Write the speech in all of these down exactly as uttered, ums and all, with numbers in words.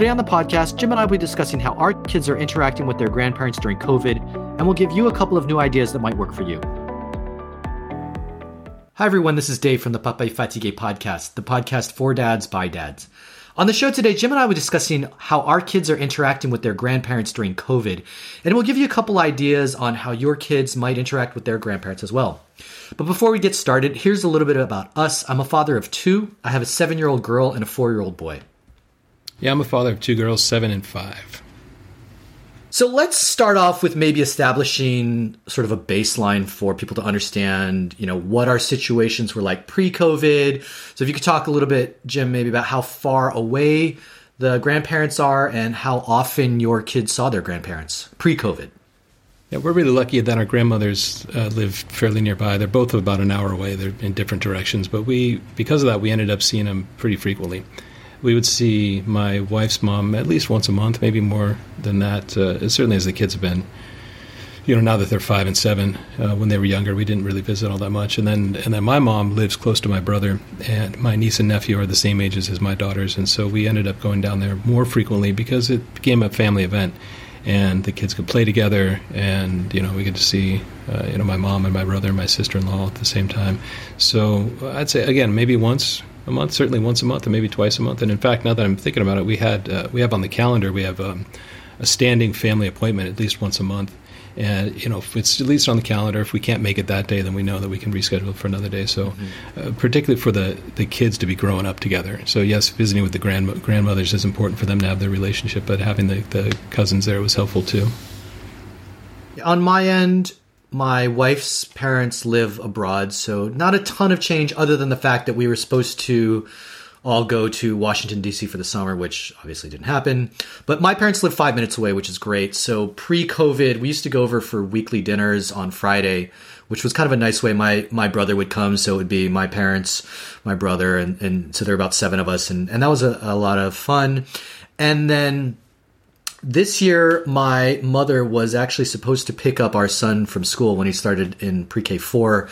Today on the podcast, Jim and I will be discussing how our kids are interacting with their grandparents during COVID, and we'll give you a couple of new ideas that might work for you. Hi everyone, this is Dave from the Papa Fatigue podcast, the podcast for dads by dads. On the show today, Jim and I were discussing how our kids are interacting with their grandparents during COVID, and we'll give you a couple ideas on how your kids might interact with their grandparents as well. But before we get started, here's a little bit about us. I'm a father of two. I have a seven-year-old girl and a four-year-old boy. Yeah, I'm a father of two girls, seven and five. So let's start off with maybe establishing sort of a baseline for people to understand, you know, what our situations were like pre-COVID. So if you could talk a little bit, Jim, maybe about how far away the grandparents are and how often your kids saw their grandparents pre-COVID. Yeah, we're really lucky that our grandmothers uh, live fairly nearby. They're both about an hour away. They're in different directions. But we, because of that, we ended up seeing them pretty frequently. We would see my wife's mom at least once a month, maybe more than that, uh, certainly as the kids have been. You know, now that they're five and seven, uh, when they were younger, we didn't really visit all that much. And then and then my mom lives close to my brother, and my niece and nephew are the same ages as my daughters. And so we ended up going down there more frequently because it became a family event, and the kids could play together, and, you know, we could see, uh, you know, my mom and my brother and my sister-in-law at the same time. So I'd say, again, maybe once a month, certainly once a month, and maybe twice a month. And in fact, now that I'm thinking about it, we had uh, we have on the calendar, we have um, a standing family appointment at least once a month. And, you know, if it's at least on the calendar, if we can't make it that day, then we know that we can reschedule for another day. So mm-hmm. uh, particularly for the, the kids to be growing up together. So yes, visiting with the grand, grandmothers is important for them to have their relationship, but having the, the cousins there was helpful too. On my end, my wife's parents live abroad, so not a ton of change other than the fact that we were supposed to all go to Washington, D C for the summer, which obviously didn't happen. But my parents live five minutes away, which is great. So pre-COVID, we used to go over for weekly dinners on Friday, which was kind of a nice way. My my brother would come, so it would be my parents, my brother, and, and so there were about seven of us, and, and that was a, a lot of fun. And then this year, my mother was actually supposed to pick up our son from school when he started in pre-K four.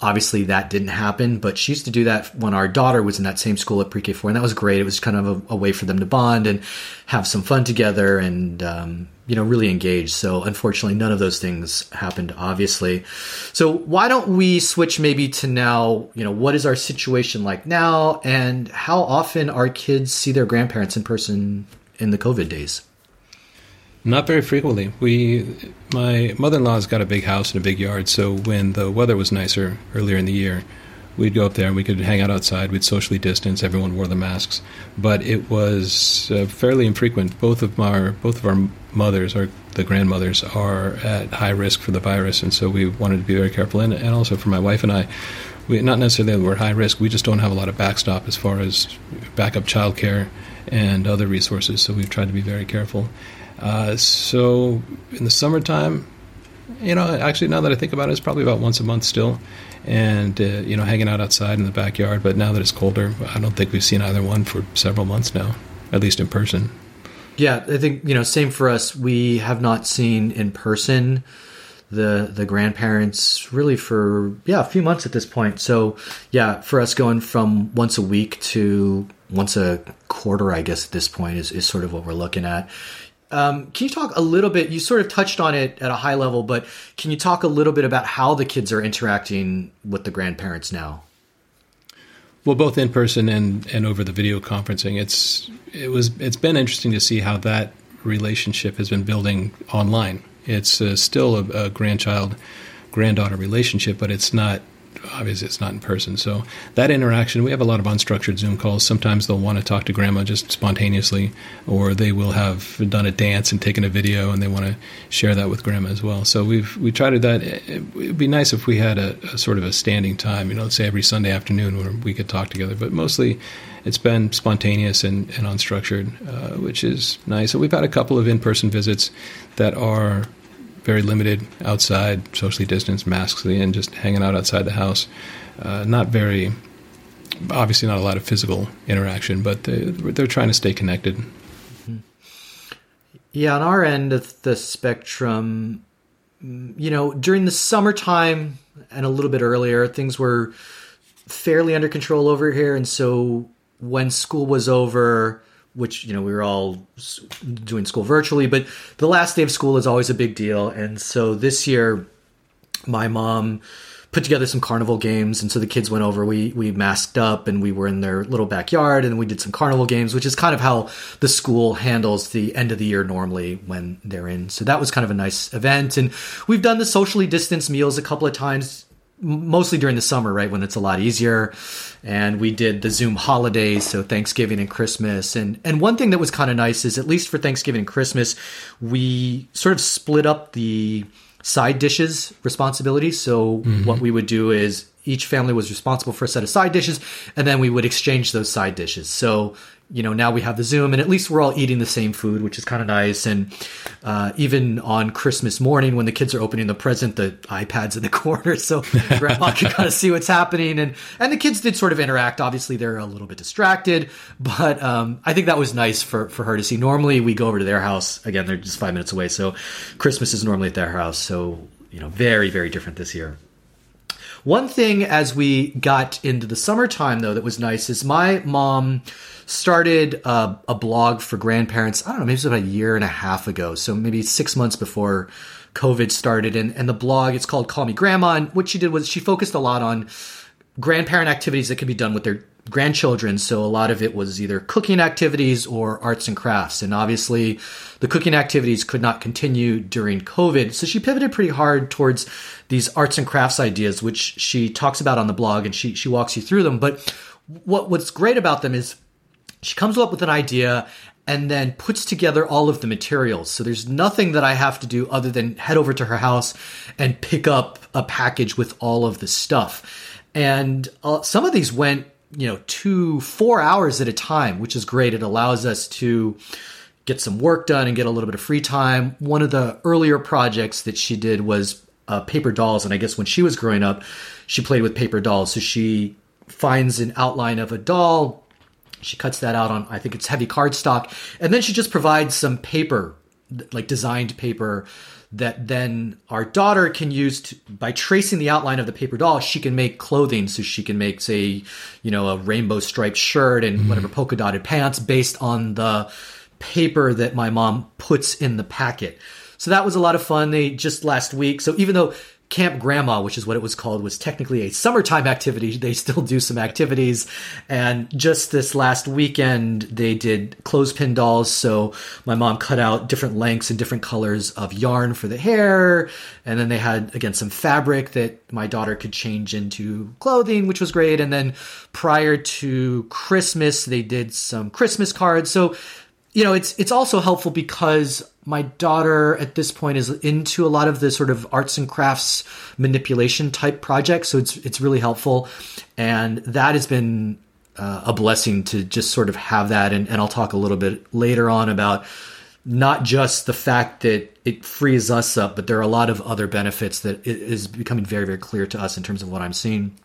Obviously, that didn't happen, but she used to do that when our daughter was in that same school at pre-K four, and that was great. It was kind of a, a way for them to bond and have some fun together and, um, you know, really engage. So unfortunately, none of those things happened, obviously. So why don't we switch maybe to now, you know, what is our situation like now and how often our kids see their grandparents in person in the COVID days? Not very frequently. We, my mother-in-law's got a big house and a big yard, so when the weather was nicer earlier in the year, we'd go up there and we could hang out outside. We'd socially distance. Everyone wore the masks, but it was uh, fairly infrequent. Both of our both of our mothers, or the grandmothers, are at high risk for the virus, and so we wanted to be very careful. And, and also for my wife and I, we not necessarily we're at high risk. We just don't have a lot of backstop as far as backup childcare and other resources, so we've tried to be very careful. Uh, so in the summertime, you know, actually now that I think about it, it's probably about once a month still, and, uh, you know, hanging out outside in the backyard. But now that it's colder, I don't think we've seen either one for several months now, at least in person. Yeah, I think, you know, same for us. We have not seen in person the the grandparents really for, yeah, a few months at this point. So, yeah, for us going from once a week to once a quarter, I guess, at this point is, is sort of what we're looking at. Um, can you talk a little bit, you sort of touched on it at a high level, but can you talk a little bit about how the kids are interacting with the grandparents now? Well, both in person and, and over the video conferencing. It's it was it's been interesting to see how that relationship has been building online. It's uh, still a, a grandchild-granddaughter relationship, but it's not, obviously it's not in person. So that interaction, we have a lot of unstructured Zoom calls. Sometimes they'll want to talk to grandma just spontaneously, or they will have done a dance and taken a video and they want to share that with grandma as well. So we've, we tried to that. It would be nice if we had a, a sort of a standing time, you know, let's say every Sunday afternoon where we could talk together, but mostly it's been spontaneous and, and unstructured, uh, which is nice. So we've had a couple of in-person visits that are very limited, outside, socially distanced, masks in, just hanging out outside the house. Uh, not very, obviously not a lot of physical interaction, but they, they're trying to stay connected. Mm-hmm. Yeah, on our end of the spectrum, you know, during the summertime and a little bit earlier, things were fairly under control over here. And so when school was over, which, you know, we were all doing school virtually, but the last day of school is always a big deal. And so this year, my mom put together some carnival games. And so the kids went over, we, we masked up and we were in their little backyard and we did some carnival games, which is kind of how the school handles the end of the year normally when they're in. So that was kind of a nice event. And we've done the socially distanced meals a couple of times, mostly during the summer, right, when it's a lot easier. And we did the Zoom holidays, so Thanksgiving and Christmas. And, and one thing that was kind of nice is, at least for Thanksgiving and Christmas, we sort of split up the side dishes responsibility. So mm-hmm. what we would do is each family was responsible for a set of side dishes, and then we would exchange those side dishes. So, you know, now we have the Zoom, and at least we're all eating the same food, which is kind of nice. And uh, even on Christmas morning, when the kids are opening the present, the iPad's in the corner, so Grandma can kind of see what's happening. And and the kids did sort of interact. Obviously, they're a little bit distracted, but um, I think that was nice for, for her to see. Normally, we go over to their house. Again, they're just five minutes away, so Christmas is normally at their house. So, you know, very, very different this year. One thing as we got into the summertime, though, that was nice is my mom started a, a blog for grandparents. I don't know, maybe it was about a year and a half ago. So maybe six months before COVID started. And, and the blog, it's called Call Me Grandma. And what she did was she focused a lot on grandparent activities that could be done with their grandchildren. So a lot of it was either cooking activities or arts and crafts. And obviously the cooking activities could not continue during COVID. So she pivoted pretty hard towards these arts and crafts ideas, which she talks about on the blog, and she, she walks you through them. But what what's great about them is she comes up with an idea and then puts together all of the materials. So there's nothing that I have to do other than head over to her house and pick up a package with all of the stuff. And uh, some of these went, you know, two, four hours at a time, which is great. It allows us to get some work done and get a little bit of free time. One of the earlier projects that she did was uh, paper dolls. And I guess when she was growing up, she played with paper dolls. So she finds an outline of a doll. She cuts that out on, I think it's heavy cardstock. And then she just provides some paper, like designed paper, that then our daughter can use to, by tracing the outline of the paper doll, she can make clothing. So she can make, say, you know, a rainbow striped shirt and mm-hmm. whatever polka dotted pants based on the paper that my mom puts in the packet. So that was a lot of fun. They just last week. So even though Camp Grandma, which is what it was called, was technically a summertime activity, they still do some activities. And just this last weekend, they did clothespin dolls. So my mom cut out different lengths and different colors of yarn for the hair. And then they had, again, some fabric that my daughter could change into clothing, which was great. And then prior to Christmas, they did some Christmas cards. So, you know, it's it's also helpful because my daughter at this point is into a lot of the sort of arts and crafts manipulation type projects. So it's it's really helpful. And that has been uh, a blessing to just sort of have that. And, and I'll talk a little bit later on about not just the fact that it frees us up, but there are a lot of other benefits that it is becoming very, very clear to us in terms of what I'm seeing.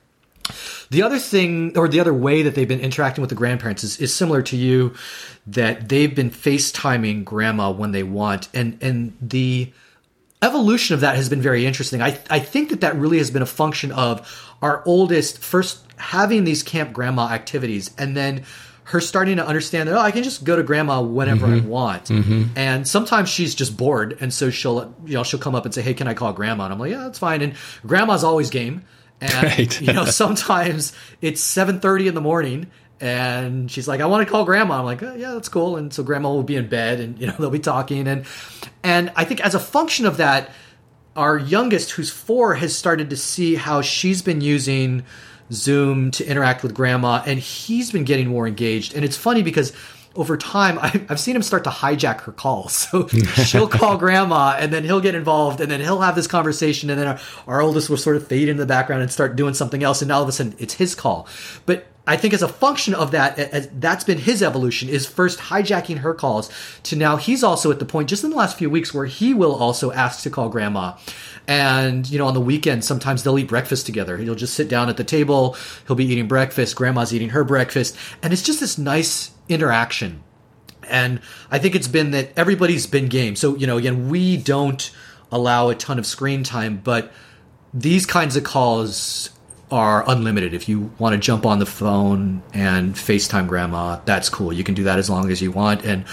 The other thing, or the other way that they've been interacting with the grandparents is, is similar to you, that they've been FaceTiming Grandma when they want. And and the evolution of that has been very interesting. I, I think that that really has been a function of our oldest first having these Camp Grandma activities, and then her starting to understand that, oh, I can just go to Grandma whenever mm-hmm. I want. Mm-hmm. And sometimes she's just bored. And so she'll, you know, she'll come up and say, hey, can I call Grandma? And I'm like, yeah, that's fine. And Grandma's always game. And, right. you know, sometimes it's seven thirty in the morning and she's like, I want to call Grandma. I'm like, oh, yeah, that's cool. And so Grandma will be in bed and, you know, they'll be talking. And, and I think as a function of that, our youngest, who's four, has started to see how she's been using Zoom to interact with Grandma, and he's been getting more engaged. And it's funny because over time, I've seen him start to hijack her calls. So she'll call Grandma, and then he'll get involved, and then he'll have this conversation, and then our, our oldest will sort of fade into the background and start doing something else, and now all of a sudden it's his call. But I think as a function of that, as that's been his evolution, is first hijacking her calls to now he's also at the point just in the last few weeks where he will also ask to call Grandma. And, you know, on the weekend, sometimes they'll eat breakfast together. He'll just sit down at the table. He'll be eating breakfast. Grandma's eating her breakfast. And it's just this nice interaction. And I think it's been that everybody's been game. So, you know, again, we don't allow a ton of screen time, but these kinds of calls are unlimited. If you want to jump on the phone and FaceTime Grandma, that's cool. You can do that as long as you want. And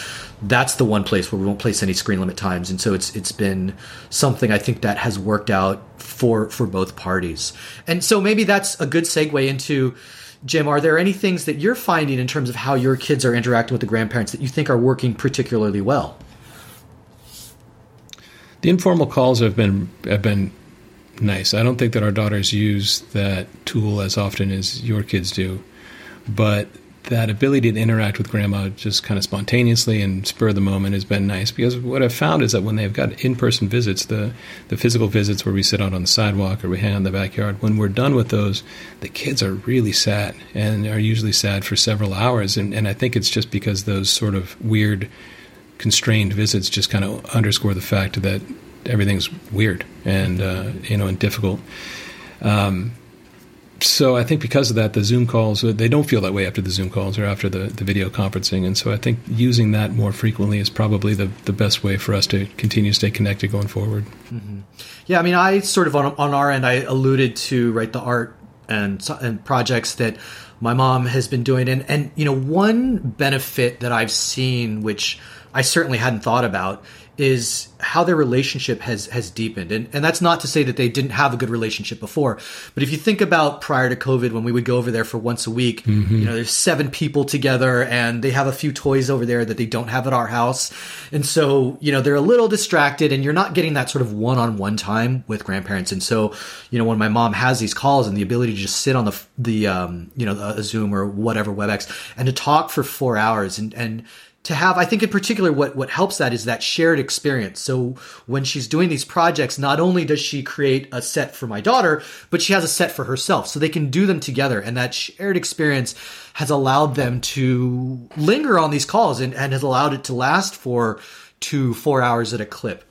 that's the one place where we won't place any screen limit times. And so it's it's been something I think that has worked out for for both parties. And so maybe that's a good segue into, Jim, are there any things that you're finding in terms of how your kids are interacting with the grandparents that you think are working particularly well? The informal calls have been have been nice. I don't think that our daughters use that tool as often as your kids do, but that ability to interact with Grandma just kind of spontaneously and spur of the moment has been nice, because what I've found is that when they've got in-person visits, the, the physical visits where we sit out on the sidewalk or we hang out in the backyard, when we're done with those, the kids are really sad and are usually sad for several hours. And, and I think it's just because those sort of weird, constrained visits just kind of underscore the fact that everything's weird and, uh, you know, and difficult. Um, so I think because of that, the Zoom calls, they don't feel that way after the Zoom calls or after the, the video conferencing. And so I think using that more frequently is probably the, the best way for us to continue to stay connected going forward. Mm-hmm. Yeah. I mean, I sort of, on, on our end, I alluded to, right, the art and, and projects that my mom has been doing. And, and, you know, one benefit that I've seen, which I certainly hadn't thought about, is how their relationship has has deepened. And and that's not to say that they didn't have a good relationship before. But if you think about prior to COVID, when we would go over there for once a week, mm-hmm. you know, there's seven people together and they have a few toys over there that they don't have at our house. And so, you know, they're a little distracted and you're not getting that sort of one-on-one time with grandparents. And so, you know, when my mom has these calls and the ability to just sit on the, the um, you know, a Zoom or whatever, WebEx, and to talk for four hours and, and, to have, I think in particular, what, what helps that is that shared experience. So when she's doing these projects, not only does she create a set for my daughter, but she has a set for herself. So they can do them together. And that shared experience has allowed them to linger on these calls and, and has allowed it to last for two, four hours at a clip.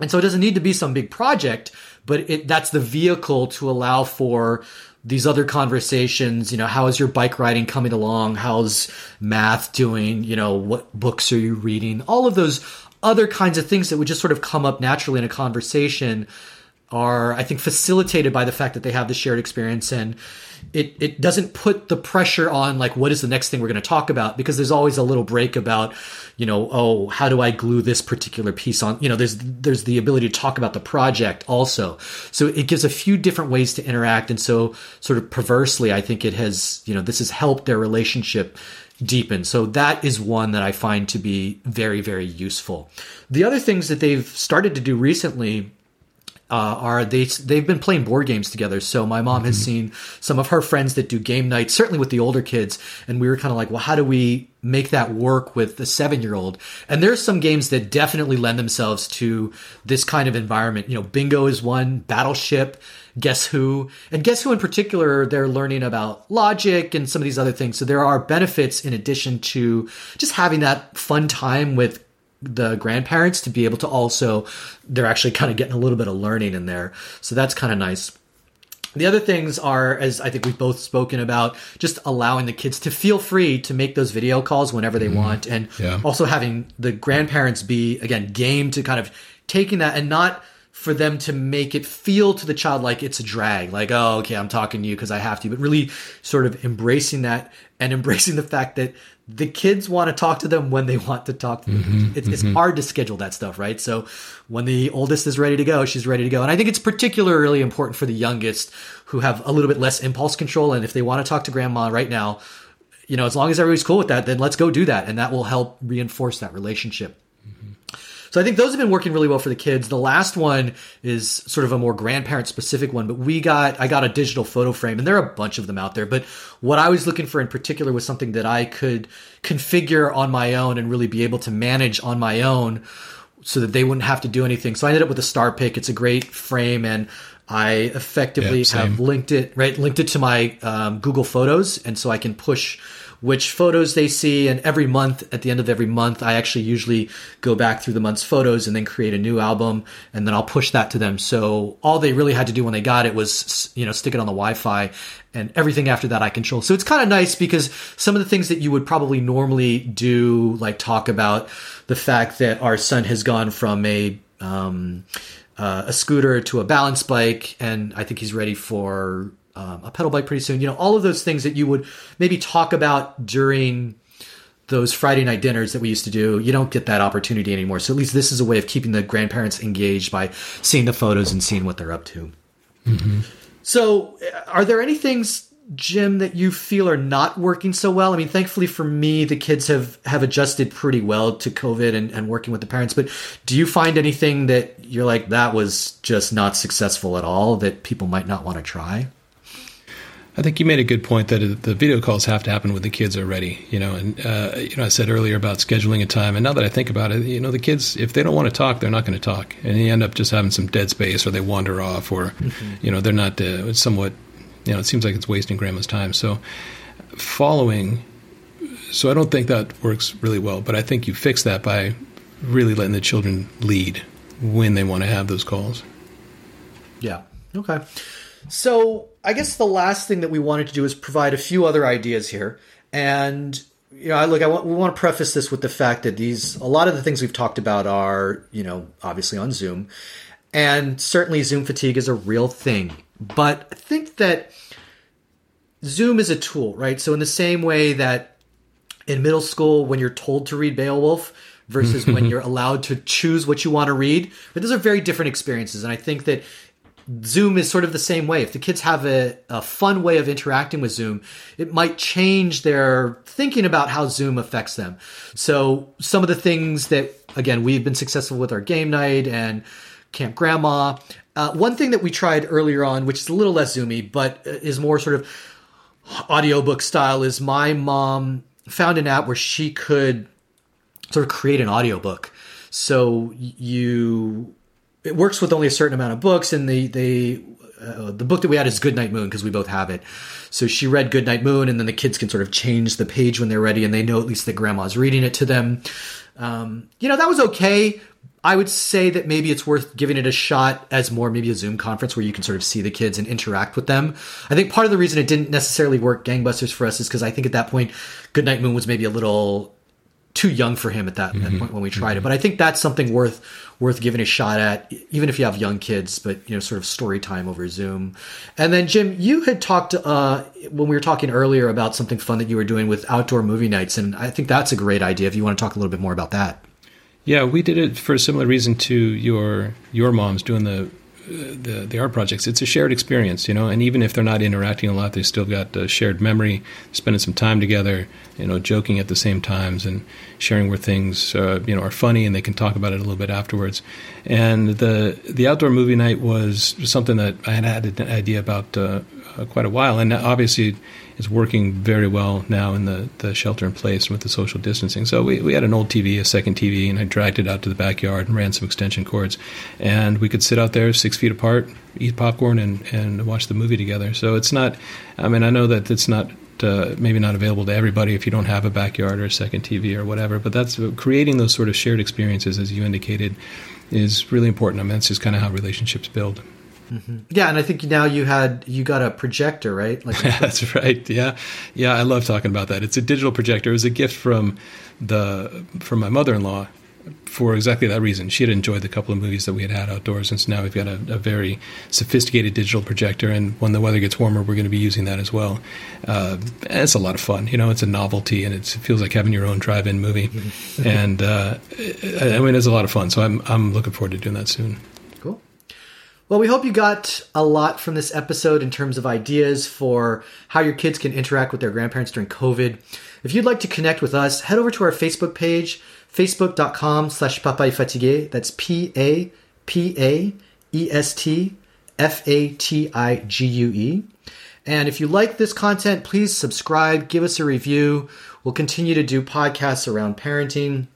And so it doesn't need to be some big project, but it, that's the vehicle to allow for these other conversations. You know, how is your bike riding coming along? How's math doing? You know, what books are you reading? All of those other kinds of things that would just sort of come up naturally in a conversation are, I think, facilitated by the fact that they have the shared experience. And it, it doesn't put the pressure on, like, what is the next thing we're going to talk about? Because there's always a little break about, you know, oh, how do I glue this particular piece on? You know, there's, there's the ability to talk about the project also. So it gives a few different ways to interact. And so sort of perversely, I think it has, you know, this has helped their relationship deepen. So that is one that I find to be very, very useful. The other things that they've started to do recently Uh, are they, they've been playing board games together. So my mom has seen some of her friends that do game nights, certainly with the older kids. And we were kind of like, well, how do we make that work with the seven-year-old? And there's some games that definitely lend themselves to this kind of environment. You know, bingo is one, Battleship, Guess Who. And Guess Who in particular, they're learning about logic and some of these other things. So there are benefits in addition to just having that fun time with the grandparents to be able to also, they're actually kind of getting a little bit of learning in there. So that's kind of nice. The other things are, as I think we've both spoken about, just allowing the kids to feel free to make those video calls whenever they mm-hmm. want. And yeah. also having the grandparents be, again, game to kind of taking that and not for them to make it feel to the child like it's a drag, like, oh, okay, I'm talking to you because I have to, but really sort of embracing that and embracing the fact that the kids want to talk to them when they want to talk to them. Mm-hmm, it's, mm-hmm. it's hard to schedule that stuff, right? So when the oldest is ready to go, she's ready to go. And I think it's particularly important for the youngest, who have a little bit less impulse control. And if they want to talk to grandma right now, you know, as long as everybody's cool with that, then let's go do that. And that will help reinforce that relationship. Mm-hmm. So I think those have been working really well for the kids. The last one is sort of a more grandparent-specific one, but we got I got a digital photo frame, and there are a bunch of them out there. But what I was looking for in particular was something that I could configure on my own and really be able to manage on my own so that they wouldn't have to do anything. So I ended up with a StarPic. It's a great frame, and I effectively yep, have linked it, right, linked it to my um, Google Photos, and so I can push which photos they see. And every month, at the end of every month, I actually usually go back through the month's photos and then create a new album, and then I'll push that to them. So all they really had to do when they got it was, you know, stick it on the Wi-Fi, and everything after that I control. So it's kind of nice because some of the things that you would probably normally do, like talk about the fact that our son has gone from a, um, uh, a scooter to a balance bike, and I think he's ready for um, a pedal bike pretty soon. You know, all of those things that you would maybe talk about during those Friday night dinners that we used to do. You don't get that opportunity anymore. So at least this is a way of keeping the grandparents engaged by seeing the photos and seeing what they're up to. Mm-hmm. So are there any things, Jim, that you feel are not working so well? I mean, thankfully for me, the kids have, have adjusted pretty well to COVID and, and working with the parents. But do you find anything that you're like, that was just not successful at all, that people might not want to try? I think you made a good point that the video calls have to happen when the kids are ready, you know, and, uh, you know, I said earlier about scheduling a time, and now that I think about it, you know, the kids, if they don't want to talk, they're not going to talk, and you end up just having some dead space, or they wander off, or, mm-hmm. you know, they're not uh, somewhat, you know, it seems like it's wasting grandma's time. So following, so I don't think that works really well, but I think you fix that by really letting the children lead when they want to have those calls. Yeah. Okay. So I guess the last thing that we wanted to do is provide a few other ideas here. And, you know, I look, I want, we want to preface this with the fact that these, a lot of the things we've talked about are, you know, obviously on Zoom, and certainly Zoom fatigue is a real thing, but I think that Zoom is a tool, right? So in the same way that in middle school, when you're told to read Beowulf versus when you're allowed to choose what you want to read, but those are very different experiences. And I think that Zoom is sort of the same way. If the kids have a, a fun way of interacting with Zoom, it might change their thinking about how Zoom affects them. So some of the things that, again, we've been successful with our game night and Camp Grandma. Uh, one thing that we tried earlier on, which is a little less Zoomy, but is more sort of audiobook style, is my mom found an app where she could sort of create an audiobook. So you... it works with only a certain amount of books, and the the uh, the book that we had is Goodnight Moon, because we both have it. So she read Goodnight Moon, and then the kids can sort of change the page when they're ready, and they know at least that grandma's reading it to them. Um, you know, that was okay. I would say that maybe it's worth giving it a shot as more maybe a Zoom conference where you can sort of see the kids and interact with them. I think part of the reason it didn't necessarily work gangbusters for us is because I think at that point, Goodnight Moon was maybe a little too young for him at that, mm-hmm. that point when we tried mm-hmm. it. But I think that's something worth worth giving a shot at, even if you have young kids, but, you know, sort of story time over Zoom. And then, Jim, you had talked uh, when we were talking earlier about something fun that you were doing with outdoor movie nights, and I think that's a great idea if you want to talk a little bit more about that. Yeah, we did it for a similar reason to your your mom's doing the The, the art projects. It's a shared experience, you know, and even if they're not interacting a lot, they still got a shared memory, spending some time together, you know, joking at the same times and sharing where things, uh, you know, are funny, and they can talk about it a little bit afterwards. And the the outdoor movie night was something that I had had an idea about uh, uh, quite a while, and obviously it's working very well now in the, the shelter in place and with the social distancing. So we, we had an old T V, a second T V, and I dragged it out to the backyard and ran some extension cords. And we could sit out there six feet apart, eat popcorn, and, and watch the movie together. So it's not, I mean, I know that it's not, uh, maybe not available to everybody if you don't have a backyard or a second T V or whatever, but that's creating those sort of shared experiences, as you indicated, is really important. I mean, that's just kind of how relationships build. Mm-hmm. Yeah, and I think now you had you got a projector, right? Like a- That's right. Yeah, yeah. I love talking about that. It's a digital projector. It was a gift from the from my mother-in-law for exactly that reason. She had enjoyed the couple of movies that we had had outdoors, and so now we've got a, a very sophisticated digital projector. And when the weather gets warmer, we're going to be using that as well. Uh, it's a lot of fun. You know, it's a novelty, and it's, it feels like having your own drive-in movie. Mm-hmm. And uh, I, I mean, it's a lot of fun. So I'm I'm looking forward to doing that soon. Well, we hope you got a lot from this episode in terms of ideas for how your kids can interact with their grandparents during COVID. If you'd like to connect with us, head over to our Facebook page, facebook.com slash Papa Fatigue. That's P A P A E S T F A T I G U E. And if you like this content, please subscribe, give us a review. We'll continue to do podcasts around parenting.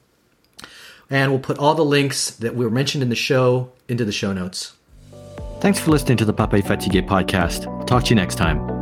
And we'll put all the links that were mentioned in the show into the show notes. Thanks for listening to the Papa Fatigue podcast. Talk to you next time.